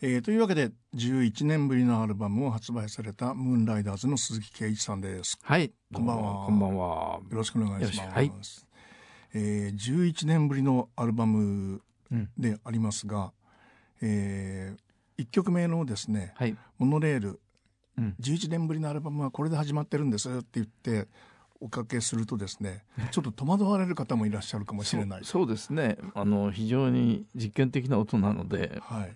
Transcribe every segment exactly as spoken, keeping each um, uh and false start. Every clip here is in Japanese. えー、というわけでじゅういちねんぶりのアルバムを発売されたムーンライダーズの鈴木圭一さんです。はい、こんばんは。こんばんは、よろしくお願いします。はい、えー、じゅういちねんぶりのアルバムでありますが、うん、えー、いっきょくめのですね、はい、モノレール、うん、じゅういちねんぶりのアルバムはこれで始まってるんですって言っておかけするとですね、ちょっと戸惑われる方もいらっしゃるかもしれない。そう、そうですね、あの非常に実験的な音なので、はい、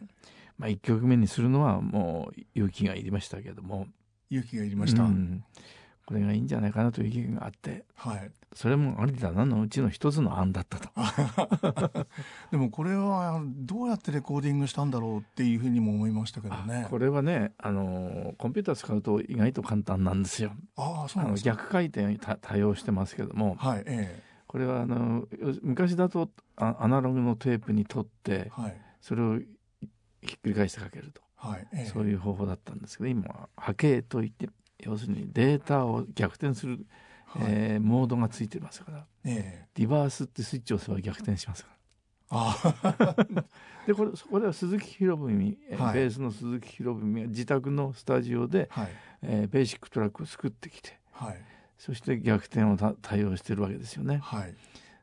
まあ、いっきょくめにするのはもう勇気がいりましたけれども、勇気がいりました、うん、これがいいんじゃないかなという意見があって、はい、それもありだなのうちの一つの案だったとでもこれはどうやってレコーディングしたんだろうっていうふうにも思いましたけどね。これはね、あのコンピューター使うと意外と簡単なんですよ。ああ、そうなんですか。あの逆回転に対応してますけども、はい、ええ、これはあの昔だとアナログのテープに取って、はい、それをひっくり返してかけると、はい、ええ、そういう方法だったんですけど、今は波形といって要するにデータを逆転する、はい、えー、モードがついてますから、ええ、リバースってスイッチを押せば逆転しますから。あでこれ、これは鈴木博文、はい、ベースの鈴木博文が自宅のスタジオで、はい、えー、ベーシックトラックを作ってきて、はい、そして逆転を対応してるわけですよね、はい、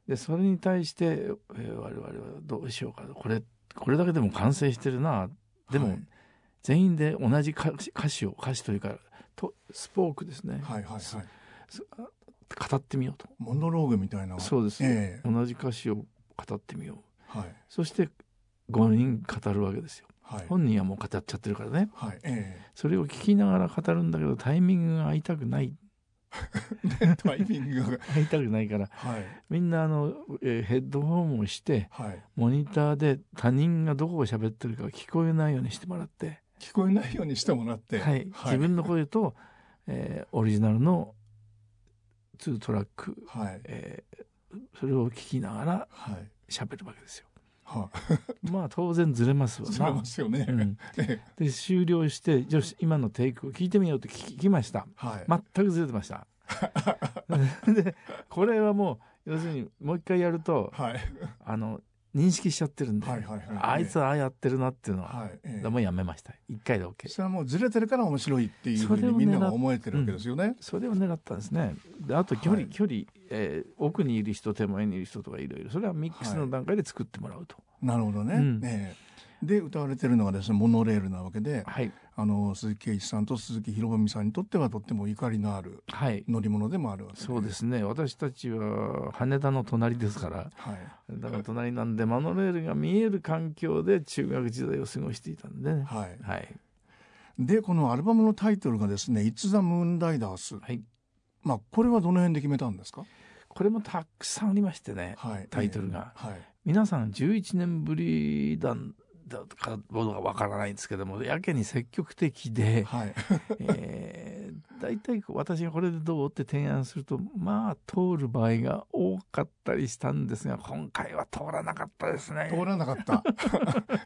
でそれに対して、えー、我々はどうしようかと、これ、これだけでも完成してるな、でも、はい、全員で同じ歌詞を歌詞というかとスポークですね、はいはいはい、語ってみようと、モノローグみたいな、そうですね、えー、同じ歌詞を語ってみよう、はい、そしてごにん語るわけですよ、はい、本人はもう語っちゃってるからね、はい、えー、それを聞きながら語るんだけどタイミングが合いたくないタイミングが合いたくないから、はい、みんなあの、えー、ヘッドホンをして、はい、モニターで他人がどこを喋ってるか聞こえないようにしてもらって聞こえないようにしてもらって、はいはい、自分の声と、えー、オリジナルのにトラック、はい、えー、それを聞きながら喋るわけですよ、はいはあ、まあ当然ずれますわな。ずれますよね、うん、で終了してよし今のテイクを聞いてみようと聞きました、はい、全くずれてましたでこれはもう要するにもう一回やると、はい、あの認識しちゃってるんで、はいはいはい、あいつああやってるなっていうのは、はい、ええ、もうやめました。一回で OK。 それはもうずれてるから面白いっていうふうにみんなが思えてるわけですよね。それを狙、うん、それを狙ったんですね。であと距離、はい、距離、えー、奥にいる人手前にいる人とかいろいろそれはミックスの段階で作ってもらうと、はい、なるほどね、うん、えー、で歌われてるのがですねモノレールなわけで、はい、あの鈴木圭一さんと鈴木博文さんにとってはとってもゆかりのある乗り物でもあるわけで、はい、そうですね。私たちは羽田の隣ですから、はい、だから隣なんでモノレールが見える環境で中学時代を過ごしていたんでね、はいはい、でこのアルバムのタイトルがですね It's the Moon Riders、はい、まあ、これはどの辺で決めたんですか。これもたくさんありましてね、はい、タイトルが、えーはい、皆さんじゅういちねんぶりだだかどうかわからないんですけどもやけに積極的で、はい、えー、だいたい私がこれでどうって提案するとまあ通る場合が多かったりしたんですが今回は通らなかったですね。通らなかった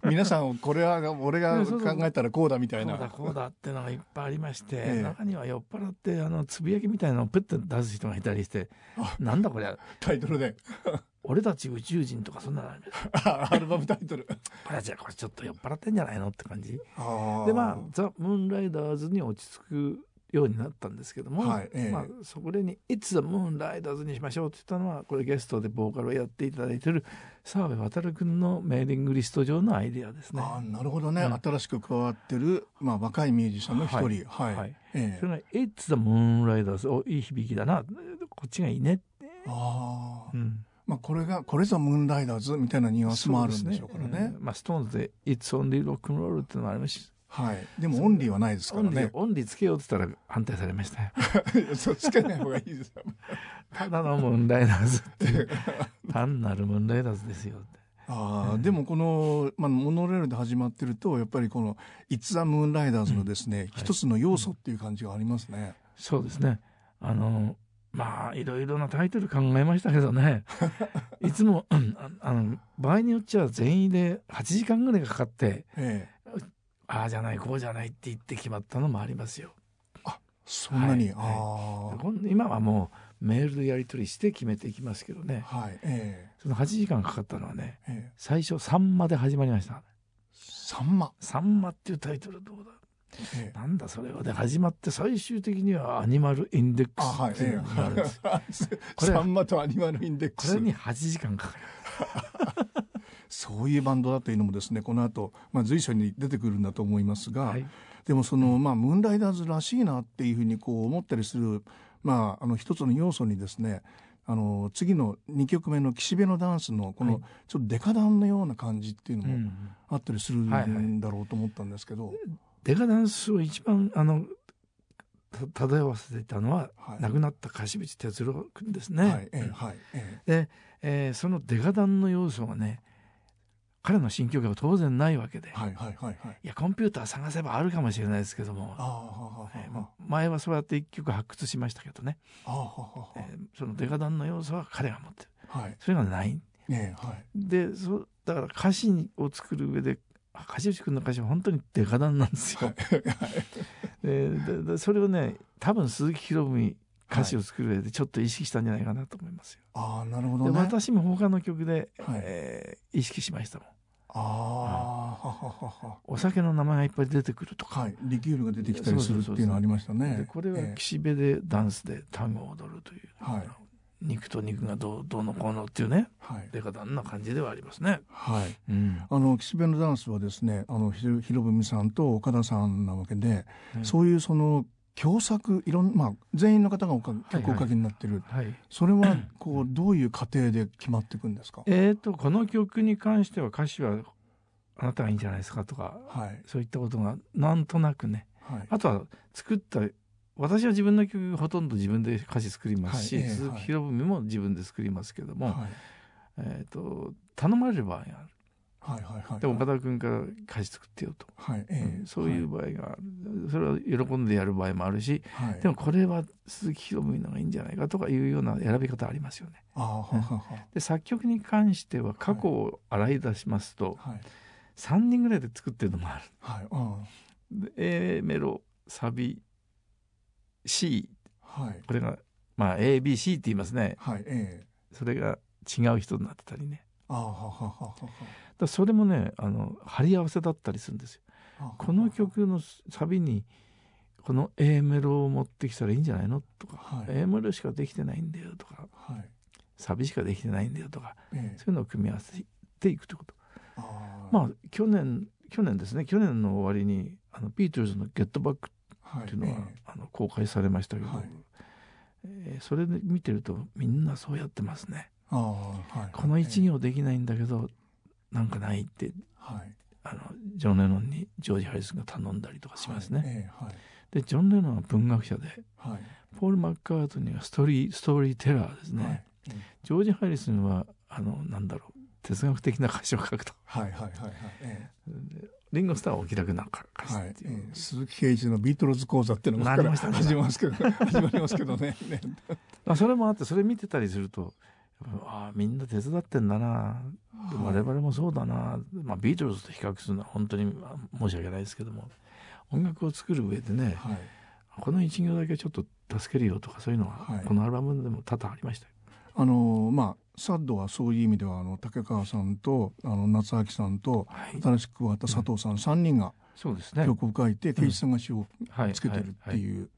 皆さんこれは俺が考えたらこうだみたいなそうそうそうこうだこうだってのがいっぱいありまして、ええ、中には酔っ払ってあのつぶやきみたいなのをプッて出す人がいたりしてなんだこれタイトルで俺たち宇宙人とかそんなのアルバムタイトルこれじゃこれちょっと酔っ払ってんじゃないのって感じあでまあザ・ムーンライダーズに落ち着くようになったんですけども、はい、ええ、まあ、そこでに「It's the Moon Riders」にしましょうって言ったのはこれゲストでボーカルをやっていただいてる澤部渉君のメーリングリスト上のアイデアですね。あ、なるほどね、うん、新しく加わってる、まあ、若いミュージシャンの一人、はいはいはい、ええ、それが「It's the Moon Riders」おいい響きだなこっちがいいねってあ、うん、まあ、これがこれぞムーンライダーズみたいなニュアンスもあるんでしょうからね。ストーンズで「It's only rock and roll」ってのもありますし、はい、でもオンリーはないですからね。オンリーつけようって言ったら反対されましたそうつけない方がいいですよただのムーンライダーズって単なるムーンライダーズですよってあ、うん、でもこの、まあ、モノレールで始まってるとやっぱりこの「It's the Moon Riders」のですね、うん、一つの要素っていう感じがありますね、はい、そうですね。あのまあいろいろなタイトル考えましたけどねいつもあの場合によっちゃ全員ではちじかんぐらいかかって、ええ、ああじゃないこうじゃないって言って決まったのもありますよ。あ、そんなに、はい、ああ今はもうメールでやり取りして決めていきますけどね、はい、ええ、そのはちじかんかかったのはね、ええ、最初さんまで始まりました。サンマサンマっていうタイトルはどうだ、ええ、なんだそれはで始まって最終的にはアニマルインデックスっていうのがあるんです、はいええ、サンマとアニマルインデックスこれにはちじかんかかりますそういうバンドだというのもですねこの後、まあ、随所に出てくるんだと思いますが、はい、でもその、まあ、ムーンライダーズらしいなっていうふうにこう思ったりする、まあ、あの一つの要素にですねあの次のにきょくめの岸辺のダンスのこのちょっとデカダンのような感じっていうのもあったりするんだろうと思ったんですけど、はいはい、デカダンスを一番あの漂わせていたのは、はい、亡くなった樫渕哲郎君ですね、はいえーはいえー、で、えー、そのデカダンの要素がね彼の新曲は当然ないわけで、はいはいはいはい、いやコンピューター探せばあるかもしれないですけども、あーはーはーはー、えー、前はそうやって一曲発掘しましたけどね、あーはーはー、えー、そのデカダンの要素は彼が持ってる、はい、それがない、ねはい、でそだから歌詞を作る上で樫渕君の歌詞は本当にデカダンなんですよ、はいはい、ででそれをね多分鈴木博文歌詞を作る上でちょっと意識したんじゃないかなと思いますよ。ああなるほどね。で私も他の曲で、はいえー、意識しましたもん。ああ、はい、お酒の名前がいっぱい出てくるとか、はい、リキュールが出てきたりするっていうのありましたね。でこれは岸辺でダンスでタンゴを踊るという、はい、肉と肉がどうどうのこうのっていうね、はい、デカダンな感じではありますね。はいうん、あの岸辺のダンスはですねあのひろぶみさんと岡田さんなわけで、ね、そういうその共作いろんな、まあ、全員の方がおか曲をお書きになってる、はいはい、それはこうどういう過程で決まっていくんですか。えーとこの曲に関しては歌詞はあなたがいいんじゃないですかとか、はい、そういったことがなんとなくね、はい、あとは作った私は自分の曲ほとんど自分で歌詞作りますし、はいえー、鈴木博文も自分で作りますけども、はいえー、と頼まれる場合がある、はいはいはいはい、でも岡田君から歌詞作ってよと、はいえーうん、そういう場合がある、それは喜んでやる場合もあるし、はい、でもこれは鈴木宏文のがいいんじゃないかとかいうような選び方ありますよね。あはははで作曲に関しては過去を洗い出しますと、はい、さんにんぐらいで作ってるのもある、はいうん、A メロサビ C、はい、これが、まあ、エービーシー って言いますね、はいえー、それが違う人になってたりね、あははははだそれもねあの張り合わせだったりするんですよ。この曲のサビにこの A メロを持ってきたらいいんじゃないのとか、はい、A メロしかできてないんだよとか、はい、サビしかできてないんだよとか、ええ、そういうのを組み合わせていくってこと。あ、まあ、去年去年ですね去年の終わりにあのビートルズのゲットバックっていうのが、はいええ、あの公開されましたけど、はいえー、それで見てるとみんなそうやってますね。あ、はい、この一行できないんだけど、えー、なんかないって、はい、あのジョン・レノンにジョージ・ハリスが頼んだりとかしますね、はいえーはい、でジョン・レノンは文学者で、はい、ポール・マッカートニーはストーリー、ストーリーテラーですね、はいえー、ジョージ・ハリスはあのなんだろう哲学的な歌詞を書くと、はいはいはいはいえー、リンゴスターはお気楽な歌詞っていう、はいえー、鈴木圭一のビートルズ講座っていうのもから始まりますけどねそれもあってそれ見てたりするとああみんな手伝ってんだな、はい、我々もそうだな、まあ、ビートルズと比較するのは本当に申し訳ないですけども音楽を作る上でね、はい、この一行だけちょっと助けるよとかそういうのはこのアルバムでも多々ありましたよ、はい、あのまあサッドはそういう意味ではあの竹川さんとあの夏明さんと新しく加わった佐藤さん、はい、さんにんが曲を書いて圭一さんが詞をつけてるっていう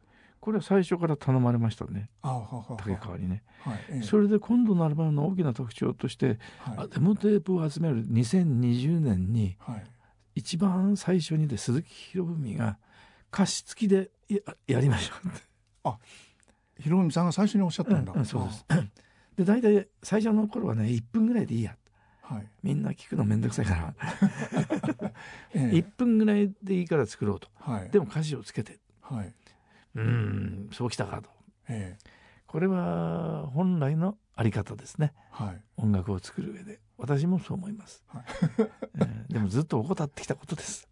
これは最初から頼まれましたね。あはは竹川にね、はいええ、それで今度のアルバムの大きな特徴として、はい、デモテープを集めるにせんにじゅうねんに、はい、一番最初にで鈴木博文が歌詞付きで や, やりましょうってあ博文さんが最初におっしゃったんだ、うんうん、そうですで大体最初の頃はねいっぷんぐらいでいいや、はい、みんな聞くのめんどくさいから、ええ、いっぷんぐらいでいいから作ろうと、はい、でも歌詞をつけて、はいうんそうきたかと、ええ、これは本来のあり方ですね、はい、音楽を作る上で私もそう思います、はいえー、でもずっと怠ってきたことです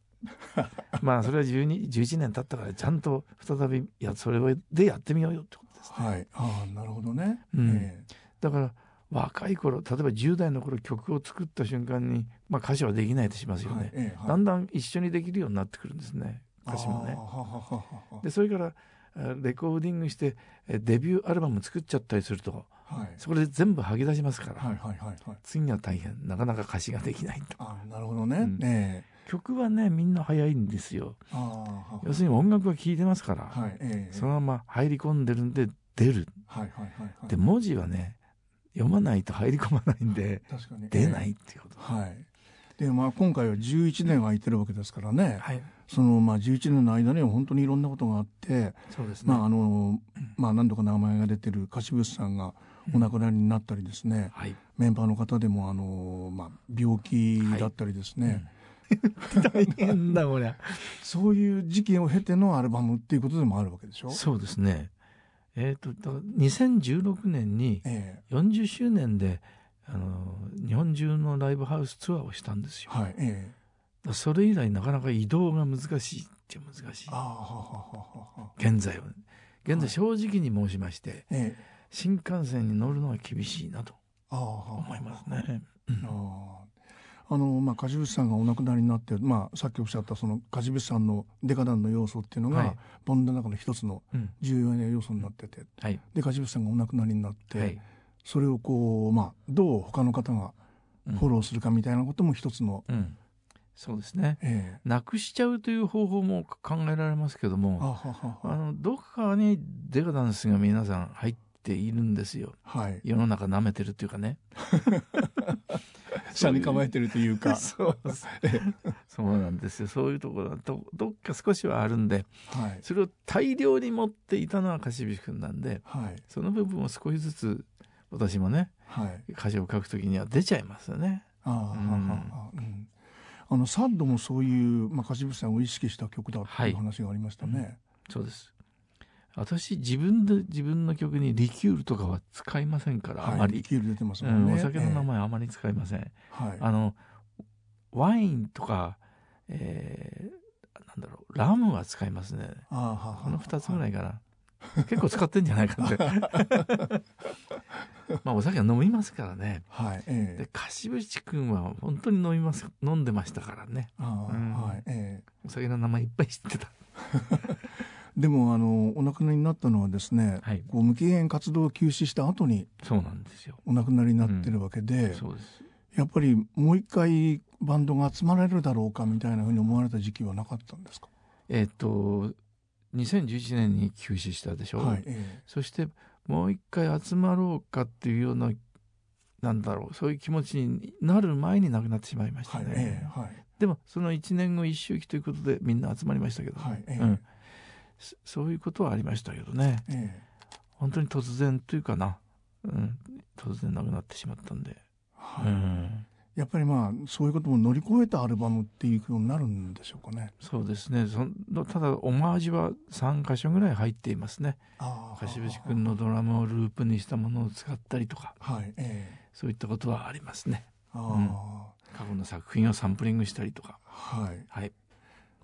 まあそれはじゅうに、じゅういちねん経ったからちゃんと再びやそれでやってみようよってことですね、はい、ああなるほどね、うんええ、だから若い頃例えばじゅう代の頃曲を作った瞬間に、まあ、歌詞はできないとしますよね、はいええはい、だんだん一緒にできるようになってくるんですね歌詞もね。でそれからレコーディングしてデビューアルバム作っちゃったりすると、はい、そこで全部剥ぎ出しますから、はいはいはいはい、次には大変なかなか歌詞ができないと。あなるほどね、うんえー、曲はねみんな早いんですよ。あ、要するに音楽は聴いてますから、はい、えー、そのまま入り込んでるんで出る、はいはいはいはい、で文字はね読まないと入り込まないんで、確かに、えー、出ないっていうこと、はい。でまあ、今回はじゅういちねん空いてるわけですからね、はい、そのまあ、じゅういちねんの間には本当にいろんなことがあって、そうですね、まああのまあ、何度か名前が出てる柏淵さんがお亡くなりになったりですね、うん、はい、メンバーの方でもあの、まあ、病気だったりですね、はい、うん大変だこれそういう時期を経てのアルバムっていうことでもあるわけでしょ。そうですね、えー、とにせんじゅうろくねんによんじゅっしゅうねんで、えー、あの日本中のライブハウスツアーをしたんですよ、はい、えー、だそれ以来なかなか移動が難しいって難しい、あーはははは、現在は現在正直に申しまして、はい、えー、新幹線に乗るのは厳しいなと思いますね。ああのまあ、梶渕さんがお亡くなりになって、まあ、さっきおっしゃったその梶渕さんのデカダンの要素っていうのが、はい、バンドの中の一つの重要な要素になってて、うん、はい、で梶渕さんがお亡くなりになって、はい、それをこう、まあ、どう他の方がフォローするかみたいなことも一つの、うんうん、そうですね、えー、なくしちゃうという方法も考えられますけども、あはは、あのどこかにデカダンスが皆さん入っているんですよ、はい、世の中舐めてるっていうかね車に構えてるというかそうなんですよ、そういうところが ど, どっか少しはあるんで、はい、それを大量に持っていたのは柏淵君なんで、はい、その部分を少しずつ私もね、はい、歌詞を書くときには出ちゃいますよね。あ、うんうん、あのサッドもそういう、まあ、柏淵さんを意識した曲だっていう話がありましたね、はい、うん、そうです。私自分で自分の曲にリキュールとかは使いませんから、はい、あまりリキュール出てますもんね、うん、お酒の名前あまり使いません、えー、あのワインとか、えー、なんだろうラムは使いますね。あーはーはー、このふたつぐらいかな結構使ってんじゃないかってまあお酒は飲みますからね、はい、えー、で柏淵君は本当に飲みます飲んでましたからね。あ、うん、はい、えー、お酒の名前いっぱい知ってたでもあのお亡くなりになったのはですね、はい、こう無期限活動を休止した後にそうなんですよお亡くなりになってるわけで、うん、そうです。やっぱりもう一回バンドが集まれるだろうかみたいなふうに思われた時期はなかったんですか。えー、っとにせんじゅういちねんに休止したでしょ、はい、えー、そしてもう一回集まろうかっていうようななんだろうそういう気持ちになる前に亡くなってしまいましたね、はい、えー、はい、でもそのいちねんご一周期ということでみんな集まりましたけど、はい、えー、うん、そういうことはありましたけどね、ええ、本当に突然というかな、うん、突然亡くなってしまったんで、はい、うん、やっぱりまあそういうことも乗り越えたアルバムっていうことになるんでしょうかね。そうですね、そのただオマージュはさん箇所ぐらい入っていますね。柏淵君のドラムをループにしたものを使ったりとか、はい、ええ、そういったことはありますね。あ、うん、過去の作品をサンプリングしたりとか、はい、はい、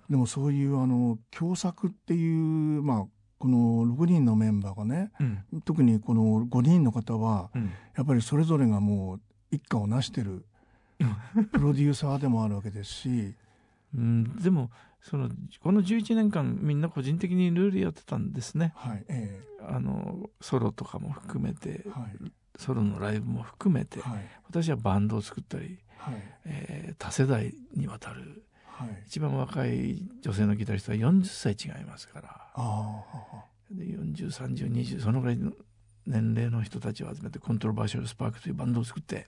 でもそういうあの共作っていう、まあ、このろくにんのメンバーがね、うん、特にこのごにんの方は、うん、やっぱりそれぞれがもう一家を成してるプロデューサーでもあるわけですし、うん、でもそのこのじゅういちねんかんみんな個人的にいろいろやってたんですね、はい、えー、あのソロとかも含めて、はい、ソロのライブも含めて、はい、私はバンドを作ったり、はい、えー、多世代にわたるはい、一番若い女性のギタリストはよんじゅっさい違いますから、あでよんじゅう、さんじゅう、にじゅうそのぐらいの年齢の人たちを集めてコントロバーシャルスパークというバンドを作って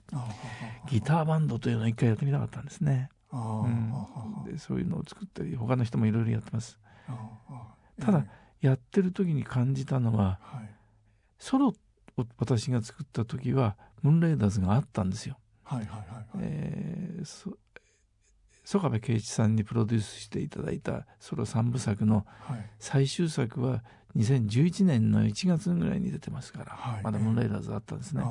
ギターバンドというのを一回やってみたかったんですね、うん、でそういうのを作ったり他の人もいろいろやってます。ただやってる時に感じたのは、はい、ソロを私が作った時はムーンレイダーズがあったんですよ。曽我部圭一さんにプロデュースしていただいたソロ三部作の最終作はにせんじゅういちねんのいちがつぐらいに出てますから、はい、まだムーンライダーズがあったんですね。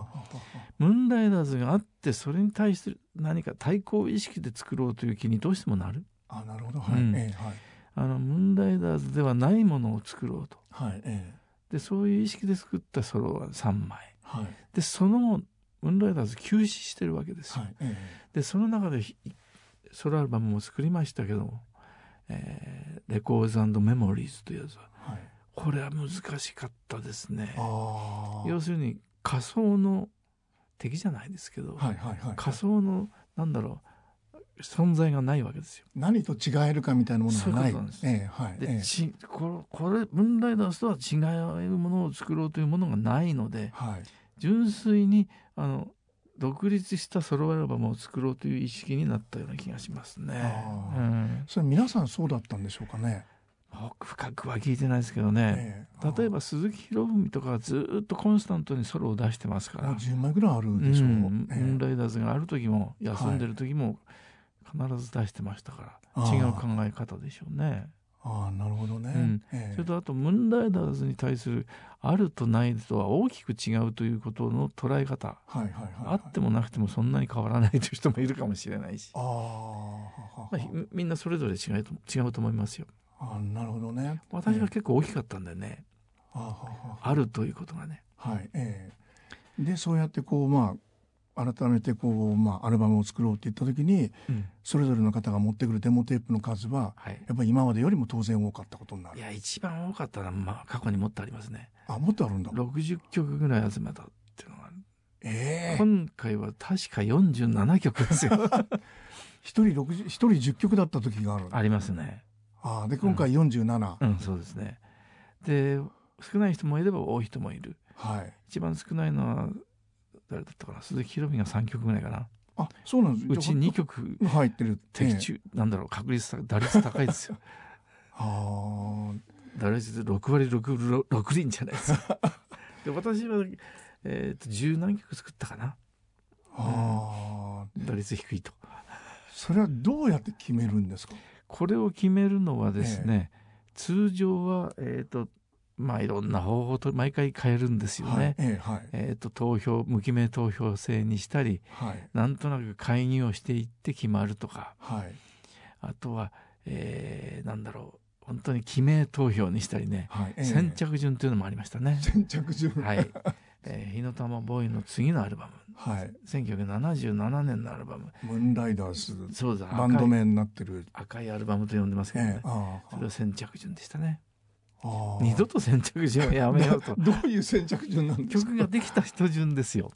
ムーンライダーズがあってそれに対する何か対抗意識で作ろうという気にどうしてもなる。あ、なるほど、はい、うん、えー、はい、あのムーンライダーズではないものを作ろうと、はい、えー、でそういう意識で作ったソロはさんまい、はい、でその後ムーンライダーズ休止してるわけですよ、はい、えー、でその中でソロアルバムも作りましたけど、えー、レコーズ&メモリーズというやつは、はい、これは難しかったですね。あ、要するに仮想の敵じゃないですけど、はいはいはい、仮想のなんだろう存在がないわけですよ。何と違えるかみたいなものがない。そういうことなんです、ええはいでええ、これ文ライダースとは違えるものを作ろうというものがないので、はい、純粋にあの独立したソロアルバムを作ろうという意識になったような気がしますね。あ、うん、それ皆さんそうだったんでしょうかね。深くは聞いてないですけどね、えー、例えば鈴木博文とかはずっとコンスタントにソロを出してますから、じゅうまいぐらいあるでしょう、うんえー、ムーンライダーズがある時も休んでる時も必ず出してましたから、はい、違う考え方でしょうね。ああなるほどね、うんえー、それとあとムーンライダーズに対するあるとないとは大きく違うということの捉え方、はいはいはいはい、あってもなくてもそんなに変わらないという人もいるかもしれないし、あ、まあ、みんなそれぞれ違うと、違うと思いますよ。あなるほどね。私は結構大きかったんだよね、えー、あるということがね、はいえー、でそうやってこう、まあ、改めてこう、まあ、アルバムを作ろうっていった時に、うん、それぞれの方が持ってくるデモテープの数は、はい、やっぱり今までよりも当然多かったことになる。いや一番多かったのは、まあ、過去にもっとありますね。あもっとあるんだ。ろくじゅっきょくぐらい集めたっていうのがある、えー、今回は確かよんじゅうななきょくですよ。一人ろくじゅう、一人じゅっきょくだった時がある。ありますね。あで今回よんじゅうなな、うんうん、そうですね。で少ない人もいれば多い人もいる、はい、一番少ないのは誰だったかな。鈴木ひろみがさんきょくぐらいかな。あそうなんです。うちにきょく入ってる的中、ええ、なんだろう確率打率高いですよ。あ打率ろくわりろくぶろくりんじゃないですか。で私は、えー、とじゅうなんきょく作ったかな。あ、うん、打率低いと。それはどうやって決めるんですか。これを決めるのはですね、ええ、通常は、えーとまあ、いろんな方法と毎回変えるんですよね、はいええはいえー、と投票無記名投票制にしたり、はい、なんとなく会議をしていって決まるとか、はい、あとは、えー、なんだろう本当に記名投票にしたりね、はいええ、先着順というのもありましたね。先着順、はいえー、火の玉ボーイの次のアルバム、はい、せんきゅうひゃくななじゅうななねんのアルバムムーンライダースそうだバンド名になってる赤いアルバムと呼んでますけどね、えー、あそれは先着順でしたね。あ二度と先着順はやめようと。どういう先着順なんですか。曲ができた人順ですよ。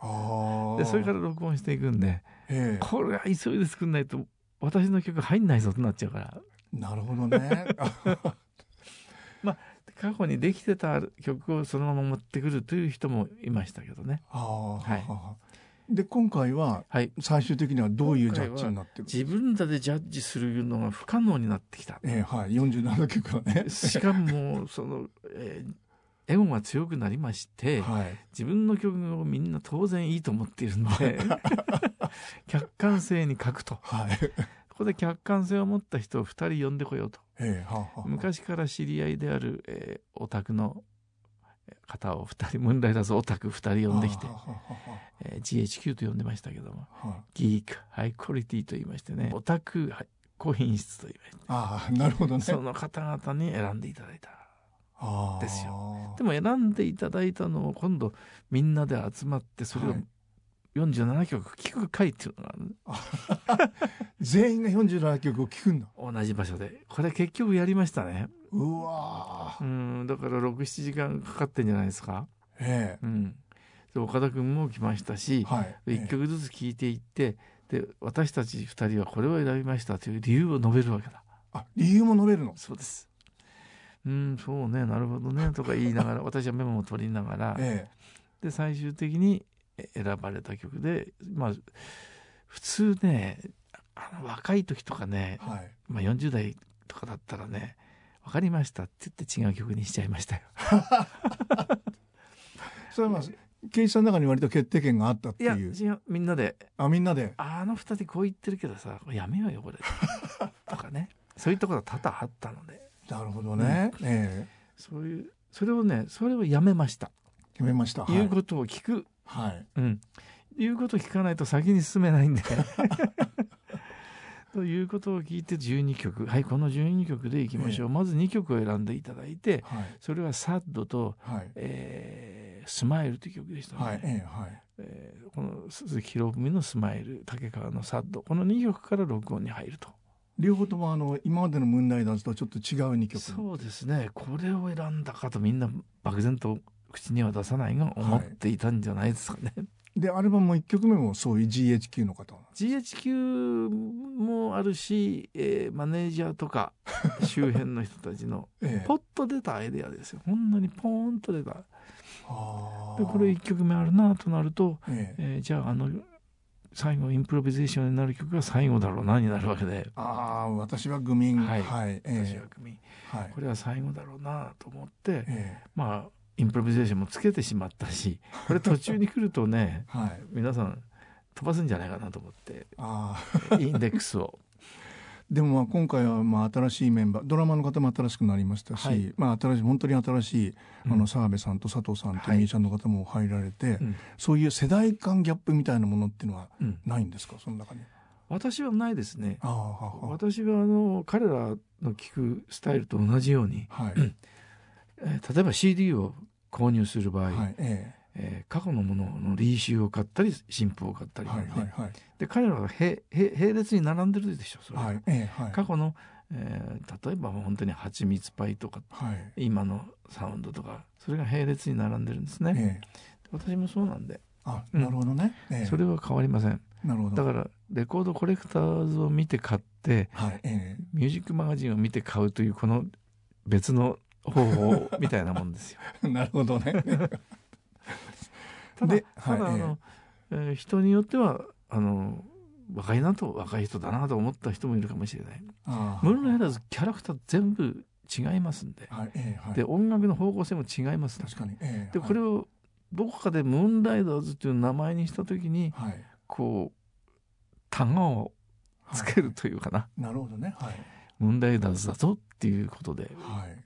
あでそれから録音していくんで、えー、これは急いで作んないと私の曲入んないぞとなっちゃうから。なるほどね。まあ過去にできてた曲をそのまま持ってくるという人もいましたけどね。あ、はい、で今回は最終的にはどういうジャッジになってるんですか。自分らでジャッジするのが不可能になってきた、えーはい、よんじゅうななきょくはね。しかもその、えー、エゴが強くなりまして、はい、自分の曲をみんな当然いいと思っているので客観性に欠くと、はい、ここで客観性を持った人をふたり呼んでこようと。えーはあはあ、昔から知り合いである、えー、オタクの方をふたりムーンライダーズオタクふたり呼んできて、はあはあえー、ジーエイチキュー と呼んでましたけども、はあ、ギークハイクオリティと言いましてねオタク高品質と言いまして、ね、あなるほどね。その方々に選んでいただいたんですよ。でも選んでいただいたのを今度みんなで集まってそれを、はいよんじゅうななきょく聴く会っていうのがある。全員がよんじゅうななきょくを聴くんだ。同じ場所でこれ結局やりましたね。うわうんだからろく、ななじかんかかってんじゃないですか。ええうん、で岡田君も来ましたし、はい、いっきょくずつ聴いていって、ええ、で私たちふたりはこれを選びましたという理由を述べるわけだ。あ理由も述べるの。そうですうんそうねなるほどねとか言いながら私はメモを取りながら、ええ、で最終的に選ばれた曲で、まあ、普通ねあの若い時とかね、はいまあ、よんじゅうだいとかだったらね分かりましたって言って違う曲にしちゃいましたよ。それはまあケイさんの中に割と決定権があったっていう。いやみんなであみんなであの二人こう言ってるけどさやめようよこれとかねそういうところが多々あったので。なるほどね、うんえー、そういうそれをねそれをやめました。やめました。いうことを聞く、はいはいうん、言うことを聞かないと先に進めないんでということを聞いてじゅうにきょくはいこのじゅうにきょくでいきましょう、えー、まずにきょくを選んでいただいて、はい、それはサッドと、はいえー、スマイルという曲でしたね、はいえーはいえー、この鈴木ひろみのスマイル竹川のサッドこのにきょくから録音に入ると。両方ともあの今までのムーンライダーズとはちょっと違うにきょく。そうですねこれを選んだかとみんな漠然と口には出さないが思っていたんじゃないですかね、はい、でアルバムもいっきょくめもそういう ジーエイチキュー の方なんです。 ジーエイチキュー もあるし、えー、マネージャーとか周辺の人たちのポッと出たアイデアですよ、ええ、ほんのにポーンと出た。あでこれいっきょくめあるなとなると、えええー、じゃああの最後インプロビゼーションになる曲が最後だろうなになるわけで、ああ私は愚民、はい、はい、私は愚民、はい、これは最後だろうなと思って、ええ、まあインプロビゼーションもつけてしまったし、これ途中に来るとね、はい、皆さん飛ばすんじゃないかなと思って、あインデックスをでもまあ今回はまあ新しいメンバー、ドラマの方も新しくなりましたし、はいまあ、新しい本当に新しいあの澤部さんと佐藤さんとミュージシャンの方も入られて、はいうん、そういう世代間ギャップみたいなものっていうのはないんですか、うん、その中に。私はないですね。あはは私はあの彼らの聴くスタイルと同じように、はい例えば シーディー を購入する場合、はいええー、過去のもののリーシューを買ったり新譜を買ったり、ねはいはいはい、で彼らは並列に並んでるでしょそれ、はいえーはい、過去の、えー、例えば本当にはちみつパイとか、はい、今のサウンドとかそれが並列に並んでるんですね、えー、私もそうなんで。あなるほどね、うんえー、それは変わりません。なるほど。だからレコードコレクターズを見て買って、はいえー、ミュージックマガジンを見て買うというこの別の方法みたいなもんですよなるほどねただ、でただあの、はいえー、人によってはあの若いなと若い人だなと思った人もいるかもしれない。あムーンライダーズキャラクター全部違いますんで、はいはい、で音楽の方向性も違います、ね、確かに、えー、でこれをどこかでムーンライダーズという名前にした時に、はい、こうタガをつけるというかな、はい、なるほどね、はい、ムーンライダーズだぞっていうことで、はい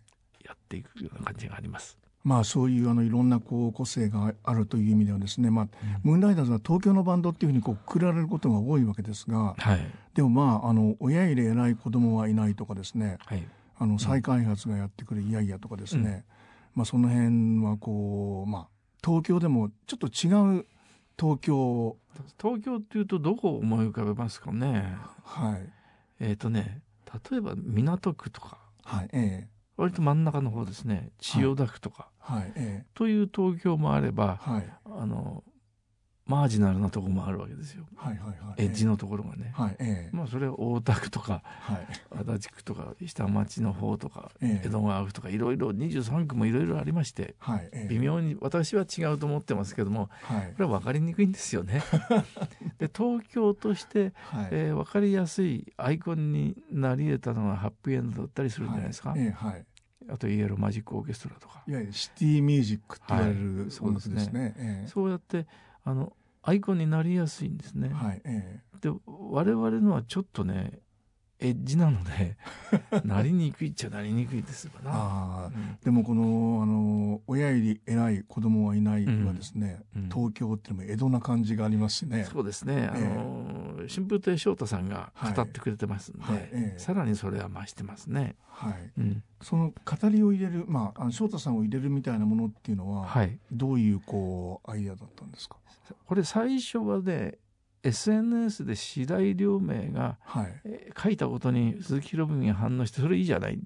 やっていくような感じがあります。まあそういうあのいろんなこう個性があるという意味ではですね、まあ、うん、ムーンライダーズは東京のバンドっていうふうにこうくくられることが多いわけですが、はい、でもまああの親入れ偉い子供はいないとかですね、はい、あの再開発がやってくるいやいやとかですね、うん、まあその辺はこうまあ東京でもちょっと違う東京東京っていうとどこを思い浮かべますかね。はい。えーとね、例えば港区とか。はい。えー割と真ん中の方ですね、千代田区とか、はいはいええという東京もあれば、はい、あのマージナルなところもあるわけですよ、はいはいはい、エッジのところがね、はいええまあ、それは大田区とか、はい、足立区とか下町の方とか、ええ、江戸川区とかいろいろにじゅうさん区もいろいろありまして、はいええ、微妙に私は違うと思ってますけども、はい、これは分かりにくいんですよねで東京として、はいえー、分かりやすいアイコンになり得たのがハッピーエンドだったりするんじゃないですか、はいええはい、あとイエローマジックオーケストラとかいやいやシティミュージックっていわれる、はい、そうですね、音楽ですね、ええ、そうやってあのアイコンになりやすいんですね、はいえー、で我々のはちょっとねエッジなのでなりにくいっちゃなりにくいですかなあ、うん、でもこの、あの親より偉い子供はいないはですね、うんうん、東京っていうのも江戸な感じがありますしね。そうですね、あのー、春風亭昇太さんが語ってくれてますんで、はいはいえー、さらにそれは増してますね、はいうん、その語りを入れる、まあ、あの昇太さんを入れるみたいなものっていうのは、はい、どういうこうアイデアだったんですか。これ最初はねエスエヌエス で白井亮明が、はいえー、書いたことに鈴木博文が反応してそれいいじゃない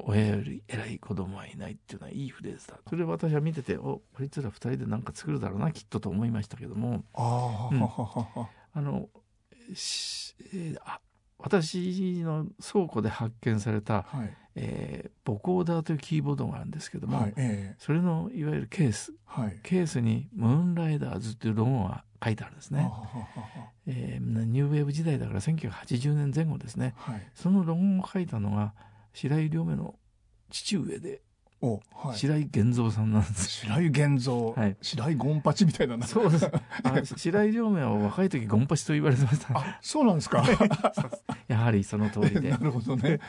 親より偉い子供はいないっていうのはいいフレーズだ、それ私は見てておこいつらふたりで何か作るだろうなきっとと思いましたけども、あ、うん、あの、えー、あ私の倉庫で発見された、はいえー、ボコーダーというキーボードがあるんですけども、はいえー、それのいわゆるケース、はい、ケースにムーンライダーズというロゴが書いてあるんですね。ははは、えー、ニューウェーブ時代だからせんきゅうひゃくはちじゅうねんぜん後ですね、はい、そのロゴを書いたのが白井亮明の父上でお、はい、白井源三さんなんです。白井源三、はい、白井ゴンパチみたいだな。そうです。あ白井亮明は若い時ゴンパチと言われてました。あそうなんですかやはりその通りでなるほどね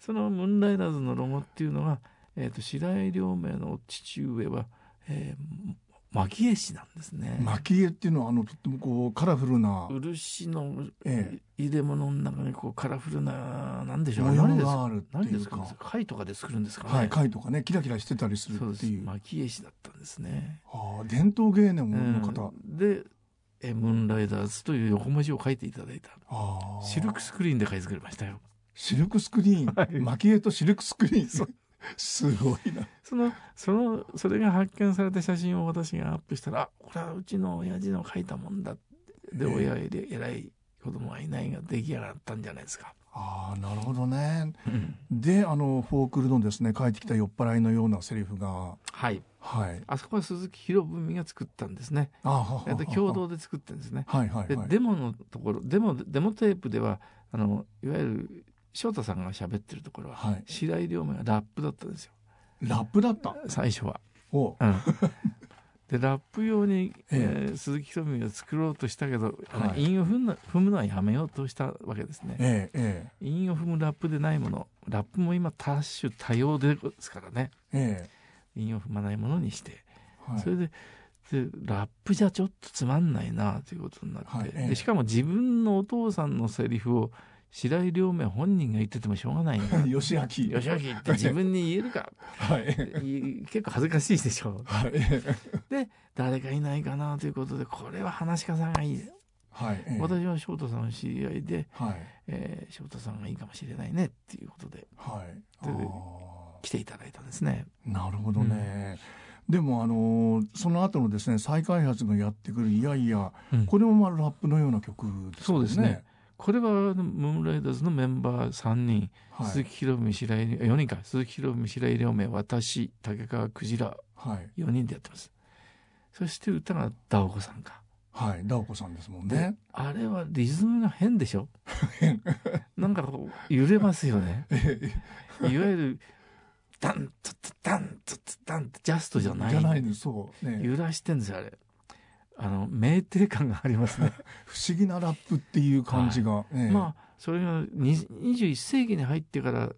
そのムーンライダーズのロゴっていうのが、えー、と白井亮明の父上は、えー蒔絵師なんですね。蒔絵っていうのはあのとってもこうカラフルな漆の入れ物の中にこうカラフルな何でしょう、模様があるっていうか貝とかで作るんですかね、はい、貝とかねキラキラしてたりするっていう。蒔絵師だったんですね。あ伝統芸能の方、うん、でえムーンライダーズという横文字を書いていただいた。あシルクスクリーンで買い作りましたよ。シルクスクリーン、はい、蒔絵とシルクスクリーンすごいな。そのそのそれが発見された写真を私がアップしたら、あ、これはうちの親父の描いたもんだってで、えー、親で偉い子供はいないが出来上がったんじゃないですか。ああ、なるほどね、うん、であのフォークルのですね、帰ってきた酔っ払いのようなセリフが、はいはい、あそこは鈴木博文が作ったんですね。ああ、共同で作ったんですね、はいはいはい、でデモのところデ モ, デモテープではあのいわゆる翔太さんが喋ってるところは、はい、白井亮明がラップだったんですよ。ラップだった最初は。おう、うん、でラップ用に、えええー、鈴木ひとみを作ろうとしたけど、はい、韻を踏むの、踏むのはやめようとしたわけですね、ええええ、韻を踏むラップでないもの、ラップも今多種多様ですからね、ええ、韻を踏まないものにして、はい、それ で, でラップじゃちょっとつまんないなということになって、はいええ、でしかも自分のお父さんのセリフを白井亮明本人が言っててもしょうがない吉明吉明って自分に言えるか、はい、結構恥ずかしいでしょ、はい、で誰かいないかなということで、これは話し家さんがいい、はい、私は翔太さんの知り合いで、はいえー、翔太さんがいいかもしれないねっていうこと で,、はい、で来ていただいたんですね。なるほどね、うん、でもあのその後のですね、再開発がやってくるいやいや、うん、これもまあラップのような曲ですね。そうですね、これはムーンライダーズのメンバーさんにん、はい、鈴木ひろみ白井よにんか、鈴木ひろみ白井亮明、私、竹川くじら、はい、よにんでやってます。そして歌がダオコさんか、はい、ダオコさんですもんね。あれはリズムが変でしょ変なんかこう揺れますよねいわゆるダントッダントッダンってジャストじゃないじゃないの、そう、ね、揺らしてんですよあれ。あの酩酊感がありますね不思議なラップっていう感じが、はいええ、まあそれがにじゅういっ世紀に入ってから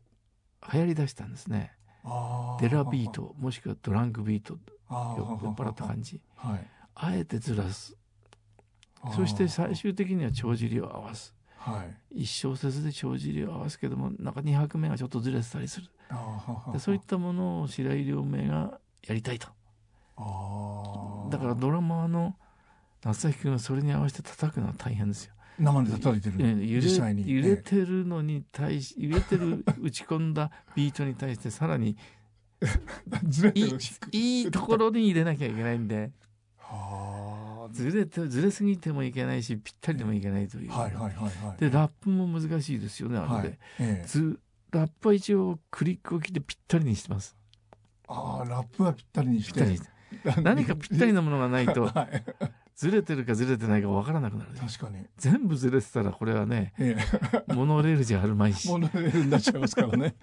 流行りだしたんですね。あデラビートもしくはドランクビート、酔っ払った感じ、はい、あえてずらす、そして最終的には帳尻を合わす、はい、一小節で帳尻を合わすけども、なんかにはくめがちょっとずれてたりする。あはは、そういったものを白井亮明がやりたいと。あだからドラマの夏崎君がそれに合わせて叩くのは大変ですよ。生で叩いてる、揺 れ, 実際に揺れてるのに対し、揺れてる打ち込んだビートに対してさらにずれてる い, いいところに入れなきゃいけないんで、はずれてずれすぎてもいけないし、ぴったりでもいけないという、はいはいはいはい、でラップも難しいですよねあれで、はい、ずラップは一応クリックを切ってぴったりにしてます。あラップはぴったりにして何かぴったりなものがないとはいずれてるかずれてないか分からなくなる。確かに全部ずれてたらこれはね、ええ、モノレールじゃあるまいしモノレールになっちゃいますからね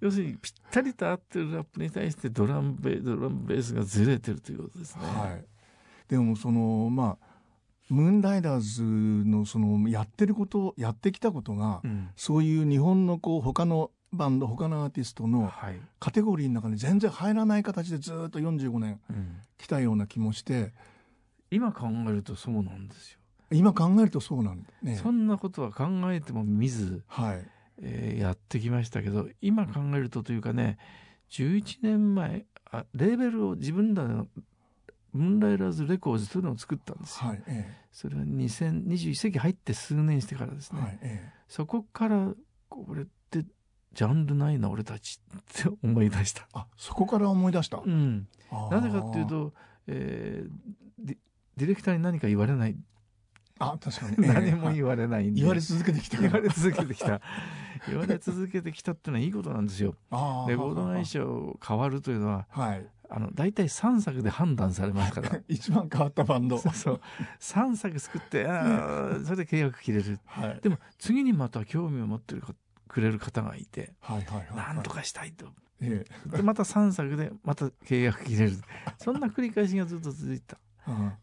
要するにぴったりと合ってるラップに対してドラムベ、ドラムベースがずれてるということですね、はい、でもそのまあムーンライダーズ の, そのやってることやってきたことが、うん、そういう日本のこう他のバンド他のアーティストのカテゴリーの中に全然入らない形でずっとよんじゅうごねん来たような気もして、うん、今考えるとそうなんですよ。今考えるとそうなんだ、ね、そんなことは考えても見ず、はいえー、やってきましたけど、今考えるとというかね、じゅういちねんまえあレーベルを自分らのムーンライダーズレコーズというのを作ったんですよ、はいええ、それはにせんにじゅういっ世紀入って数年してからですね、はいええ、そこからこれってジャンルないな俺たちって思い出した。あそこから思い出した、うん、なぜかというと、えー、ディレクターに何か言われない。あ確かに何も言われないんで、えー、言われ続けてきた言われ続けてきた言われ続けてきたってのはいいことなんですよ。レコード会社を変わるというのは、はい、あの大体さんさくで判断されますから一番変わったバンドそうそうさんさく作ってあそれで契約切れる、はい、でも次にまた興味を持ってるかくれる方がいて、はいはいはいはい、なんとかしたいと、ええ、でまたさんさくでまた契約切れるそんな繰り返しがずっと続いた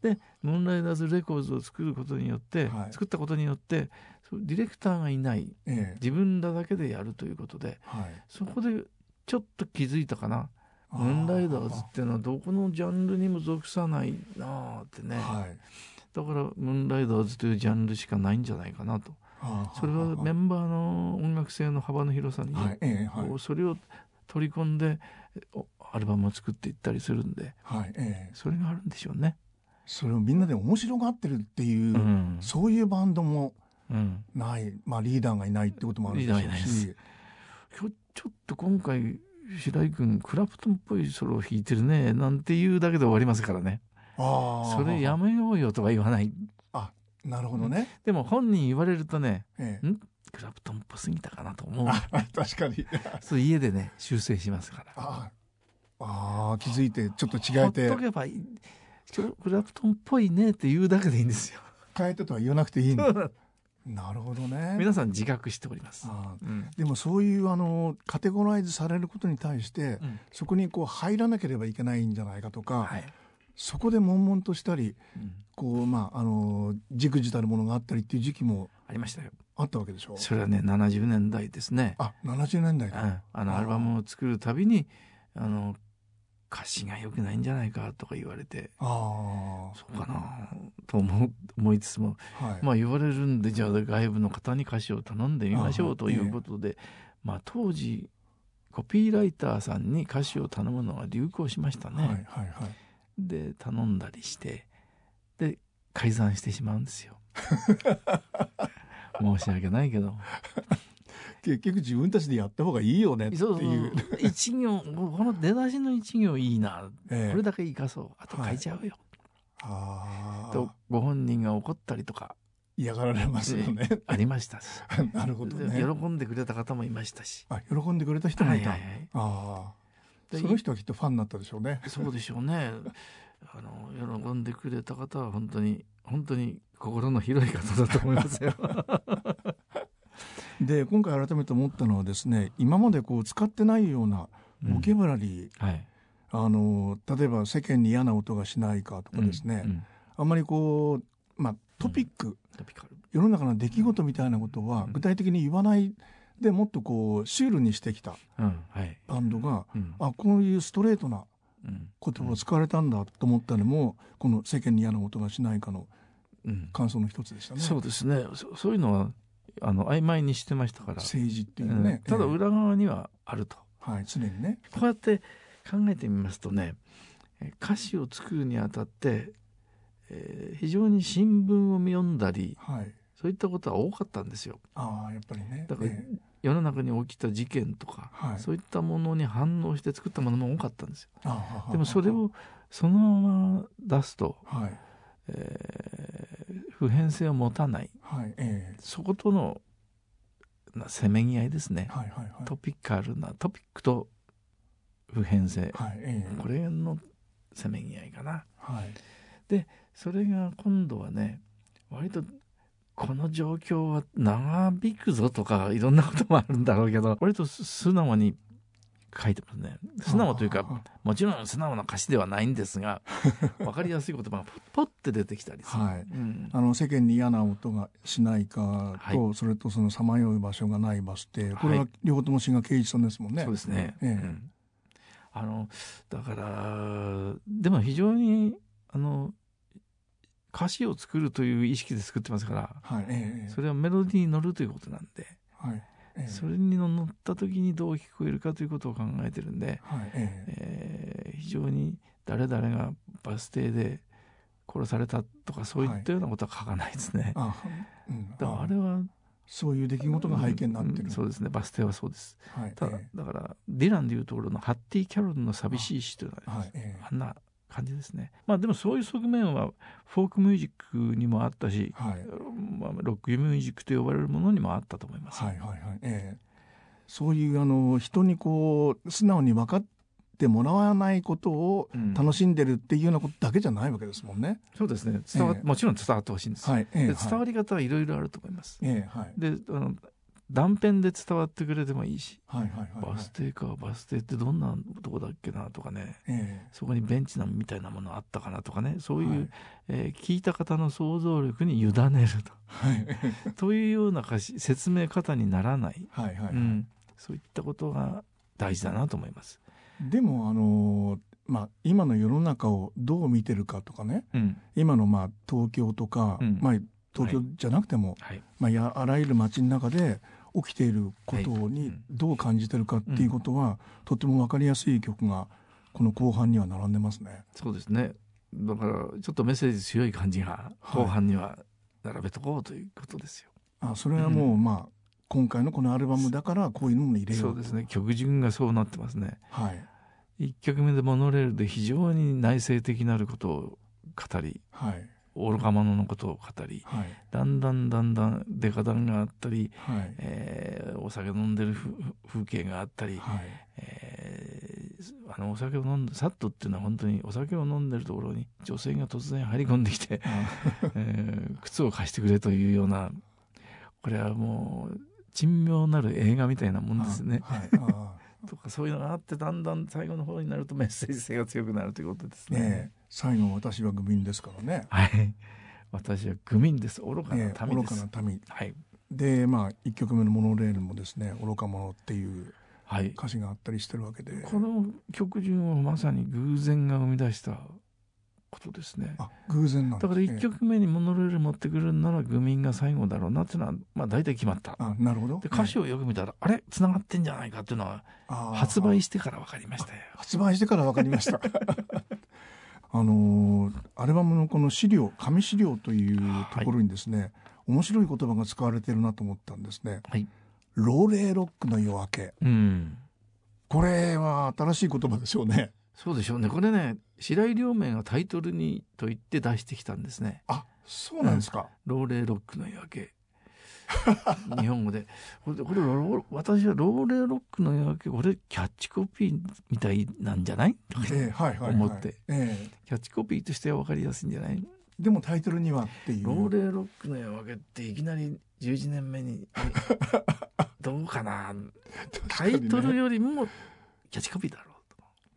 でムーンライダーズレコーズを作ることによって、はい、作ったことによってディレクターがいない、ええ、自分らだけでやるということで、はい、そこでちょっと気づいたかな。ムーンライダーズっていうのはどこのジャンルにも属さないなってね、はい、だからムーンライダーズというジャンルしかないんじゃないかなと。それはメンバーの音楽性の幅の広さに、はいええはい、それを取り込んでアルバムを作っていったりするんで、はいええ、それがあるんでしょうね。それをみんなで面白がってるっていう、うん、そういうバンドもない、うんまあ、リーダーがいないってこともあるんでしょうし、ちょっと今回白井君クラプトンっぽいソロを弾いてるねなんていうだけで終わりますからね。あ、それやめようよとは言わない。あ、なるほどね。でも本人言われるとね、ええ、んクラプトンっぽすぎたかなと思う。確かにそう家でね修正しますから。ああ、気づいてちょっと違えてほっとけばいい。クラプトンっぽいねって言うだけでいいんですよ。変えたとは言わなくていいんだ。なるほどね。皆さん自覚しております。あ、うん、でもそういうあのカテゴライズされることに対して、うん、そこにこう入らなければいけないんじゃないかとか、はい、そこで悶々としたり、うん、こうまああのじくじたるものがあったりっていう時期もありましたよ。あったわけでしょ。それはねななじゅうねんだいですね。あ、ななじゅうねんだいか、うん、あのアルバムを作るたびにあの歌詞が良くないんじゃないかとか言われて、ああ、そうかなと 思, 思いつつも、はい、まあ言われるんでじゃあ外部の方に歌詞を頼んでみましょうということで、まあ当時コピーライターさんに歌詞を頼むのが流行しましたね、はいはいはい、で頼んだりしてで改ざんしてしまうんですよ申し訳ないけど結局自分たちでやった方がいいよねっていう。そうそう一行この出だしの一行いいな、ええ、これだけ生かそうあと変えちゃうよ、はい、あとご本人が怒ったりとか嫌がられますよねありましたしなるほど、ね、喜んでくれた方もいましたし。あ、喜んでくれた人もいた、はいはいはい、あその人はきっとファンになったでしょうね。そうでしょうねあの喜んでくれた方は本当に本当に心の広い方だと思いますよで今回改めて思ったのはですね、今までこう使ってないようなボキャブラリー、うんはい、あの例えば世間に嫌な音がしないかとかですね、うんうん、あんまりこう、まあ、トピック、うん、トピカル世の中の出来事みたいなことは具体的に言わないでもっとこうシュールにしてきたバンドが、うんはいうん、あこういうストレートな言葉を使われたんだと思ったのもこの世間に嫌な音がしないかの感想の一つでしたね、うん、そうですね。 そ, そういうのはあの曖昧にしてましたから政治っていうね、うん、ただ裏側にはあると、はい、常にねこうやって考えてみますとね、歌詞を作るにあたって、えー、非常に新聞を読んだり、はい、そういったことは多かったんですよ。ああ、やっぱりね。だから、えー、世の中に起きた事件とか、はい、そういったものに反応して作ったものも多かったんですよ。あでもそれをそのまま出すと、はい、えー、普遍性を持たない、はいえー、そことのせめぎ合いですね、はいはいはい、トピカルなトピックと普遍性、はいえー、これのせめぎ合いかな、はい、でそれが今度はね割とこの状況は長引くぞとかいろんなこともあるんだろうけど割と素直に書いてますね。素直というかもちろん素直な歌詞ではないんですが分かりやすい言葉がポッて出てきたりする、はいうん、あの世間に嫌な音がしないかと、はい、それとそのさまよう場所がないバス停、これは両方とも志賀啓一さんですもんね、はい、そうですね、ええうん、あのだからでも非常にあの歌詞を作るという意識で作ってますから、はいええ、それはメロディーに乗るということなんで、はいええ、それに乗った時にどう聞こえるかということを考えてるんで、はいえええー、非常に誰々がバス停で殺されたとかそういったようなことは書かないですね、はいあうん、だからあれはあそういう出来事が背景になってる、うん、そうですね。バス停はそうです、はい、ただ、ええ、だからディランでいうところのハッティ・キャロルの寂しい詩というのは あ,、はいええ、あんな感じですね。まあでもそういう側面はフォークミュージックにもあったし、はいまあ、ロックミュージックと呼ばれるものにもあったと思います、はいはいはいえー、そういうあの人にこう素直に分かってもらわないことを楽しんでるっていうようなことだけじゃないわけですもんね、うん、そうですね。伝わ、えー、もちろん伝わってほしいんです、はいえー、で伝わり方はいろいろあると思います、えーはい、であの断片で伝わってくれてもいいし、はいはいはいはい、バス停かバス停ってどんなとこだっけなとかね、えー、そこにベンチなみたいなものあったかなとかね、そういう、はいえー、聞いた方の想像力に委ねると、はい、というようなかし説明方にならない、はいはいはいうん、そういったことが大事だなと思います。でもあのーまあ、今の世の中をどう見てるかとかね、うん、今のまあ東京とか、うんまあ、東京じゃなくても、はいまあ、やあらゆる街の中で起きていることにどう感じてるかっていうことは、はいうん、とても分かりやすい曲がこの後半には並んでますね。そうですね。だからちょっとメッセージ強い感じが後半には並べとこうということですよ、はい、あそれはもう、うん、まあ今回のこのアルバムだからこういうのも入れよう。そうですね、曲順がそうなってますね。はい、いっきょくめでモノレールで非常に内省的なることを語り、はい、愚か者のことを語り、はい、だんだんだんだんデカダンがあったり、はい、えー、お酒飲んでる風景があったり、はい、えー、あのお酒を飲んでサッとっていうのは本当にお酒を飲んでるところに女性が突然入り込んできて、えー、靴を貸してくれというような、これはもう珍妙なる映画みたいなもんですね。はい、あとかそういうのがあって、だんだん最後の方になるとメッセージ性が強くなるということですね。ね、最後私は愚民ですからね。はい、私は愚民です。愚かな民です、ね、愚かな民、はい、でまあいっきょくめのモノレールもですね、愚か者っていう歌詞があったりしてるわけで、はい、この曲順はまさに偶然が生み出したことですね。あ、偶然なんですね。だからいっきょくめにモノレール持ってくるなら愚民が最後だろうなっていうのは、まあ、大体決まった。あ、なるほど。で歌詞をよく見たら、はい、あれつながってんじゃないかっていうのは発売してから分かりましたよ。発売してから分かりましたあのー、アルバムのこの資料、紙資料というところにですね、はい、面白い言葉が使われてるなと思ったんですね。はい、老齢ロックの夜明け、うん、これは新しい言葉でしょうね。そうでしょうね。これね、白井亮明がタイトルにと言って出してきたんですね。あ、そうなんですか。うん、老齢ロックの夜明け日本語でこれ、これ私は老齢ロックの夜明け、これキャッチコピーみたいなんじゃないと思って、えー、キャッチコピーとしては分かりやすいんじゃない。でもタイトルにはっていう、老齢ロックの夜明けっていきなりじゅういちねんめにどうかなタイトルよりもキャッチコピーだろうと。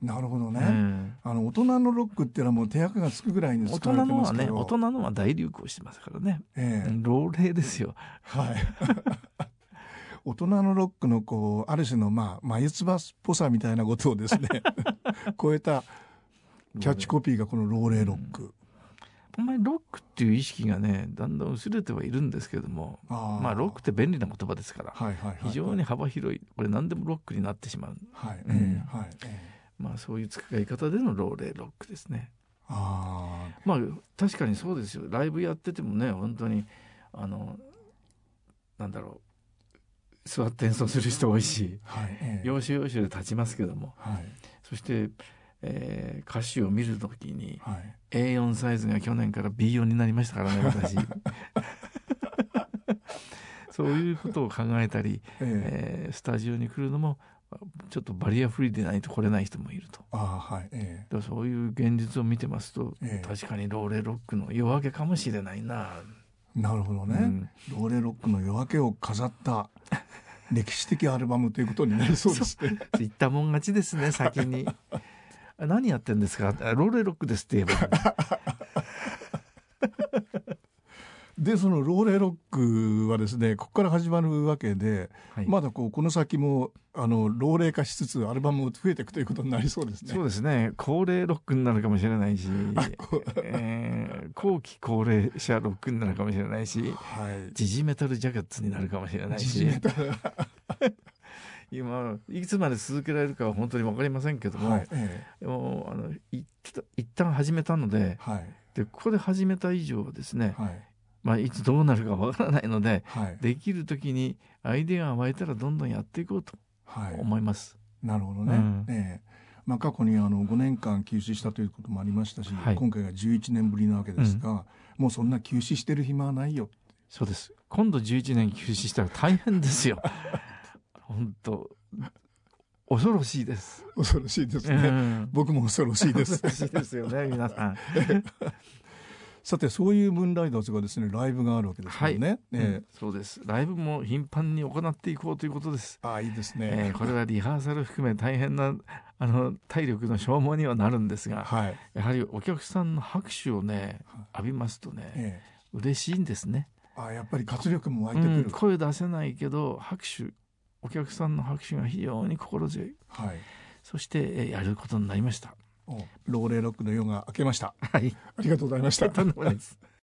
なるほどね。うん、あの大人のロックってのはもう手垢がつくぐらいに使われてますけど、大人のはね、大人のは大流行してますからね。えー、老齢ですよ。はい大人のロックのこうある種のまあ眉唾っぽさみたいなことをですね超えたキャッチコピーがこの老齢ロック。あんまりロックっていう意識がね、だんだん薄れてはいるんですけども、あ、まあ、ロックって便利な言葉ですから、はいはいはい、非常に幅広い、これ何でもロックになってしまう、はい、うん、はい、まあ、そういう使い方での老齢ロックですね。あ、まあ、確かにそうですよ。ライブやっててもね、本当にあのなんだろう、座って演奏する人多いし、はい、要所要所で立ちますけども、はい、そしてえー、歌詞を見るときに、はい、エーよん サイズが去年から ビーよん になりましたからね私そういうことを考えたり、えええー、スタジオに来るのもちょっとバリアフリーでないと来れない人もいると。あ、はい、ええ、そういう現実を見てますと、ええ、確かに老齢ロックの夜明けかもしれないな。なるほどね。うん、老齢ロックの夜明けを飾った歴史的アルバムということになりそうですね言ったもん勝ちですね。先に何やってんですか、老齢ロックですって言えばでその老齢ロックはですね、ここから始まるわけで、はい、まだこうこの先もあの老齢化しつつアルバムも増えていくということになりそうですね。そうですね、高齢ロックになるかもしれないし、えー、後期高齢者ロックになるかもしれないし、はい、ジジメタルジャケットになるかもしれないし、ジジメタル今いつまで続けられるかは本当に分かりませんけども、はい、ええ、もうあの一旦始めたので、はい、でここで始めた以上はですね、はい、まあ、いつどうなるか分からないので、はい、できる時にアイデアが湧いたらどんどんやっていこうと思います。はい、なるほどね。うん、ええ、まあ、過去にあのごねんかん休止したということもありましたし、はい、今回がじゅういちねんぶりなわけですが、うん、もうそんな休止してる暇はないよ。そうです。今度じゅういちねん休止したら大変ですよ本当恐ろしいです。恐ろしいですね。うん、僕も恐ろしいです恐ろしいですよね皆さんさて、そういうムーンライダーズがですね、ライブがあるわけですよね。はい、えー、うん、そうです。ライブも頻繁に行っていこうということです。あ、いいですね。えー、これはリハーサル含め大変なあの体力の消耗にはなるんですが、はい、やはりお客さんの拍手をね浴びますとね、えー、嬉しいんですね。あ、やっぱり活力も湧いてくる。うん、声出せないけど拍手、お客さんの拍手が非常に心強い。はい、そしてやることになりました。老齢ロックの夜が明けました。はい、ありがとうございました。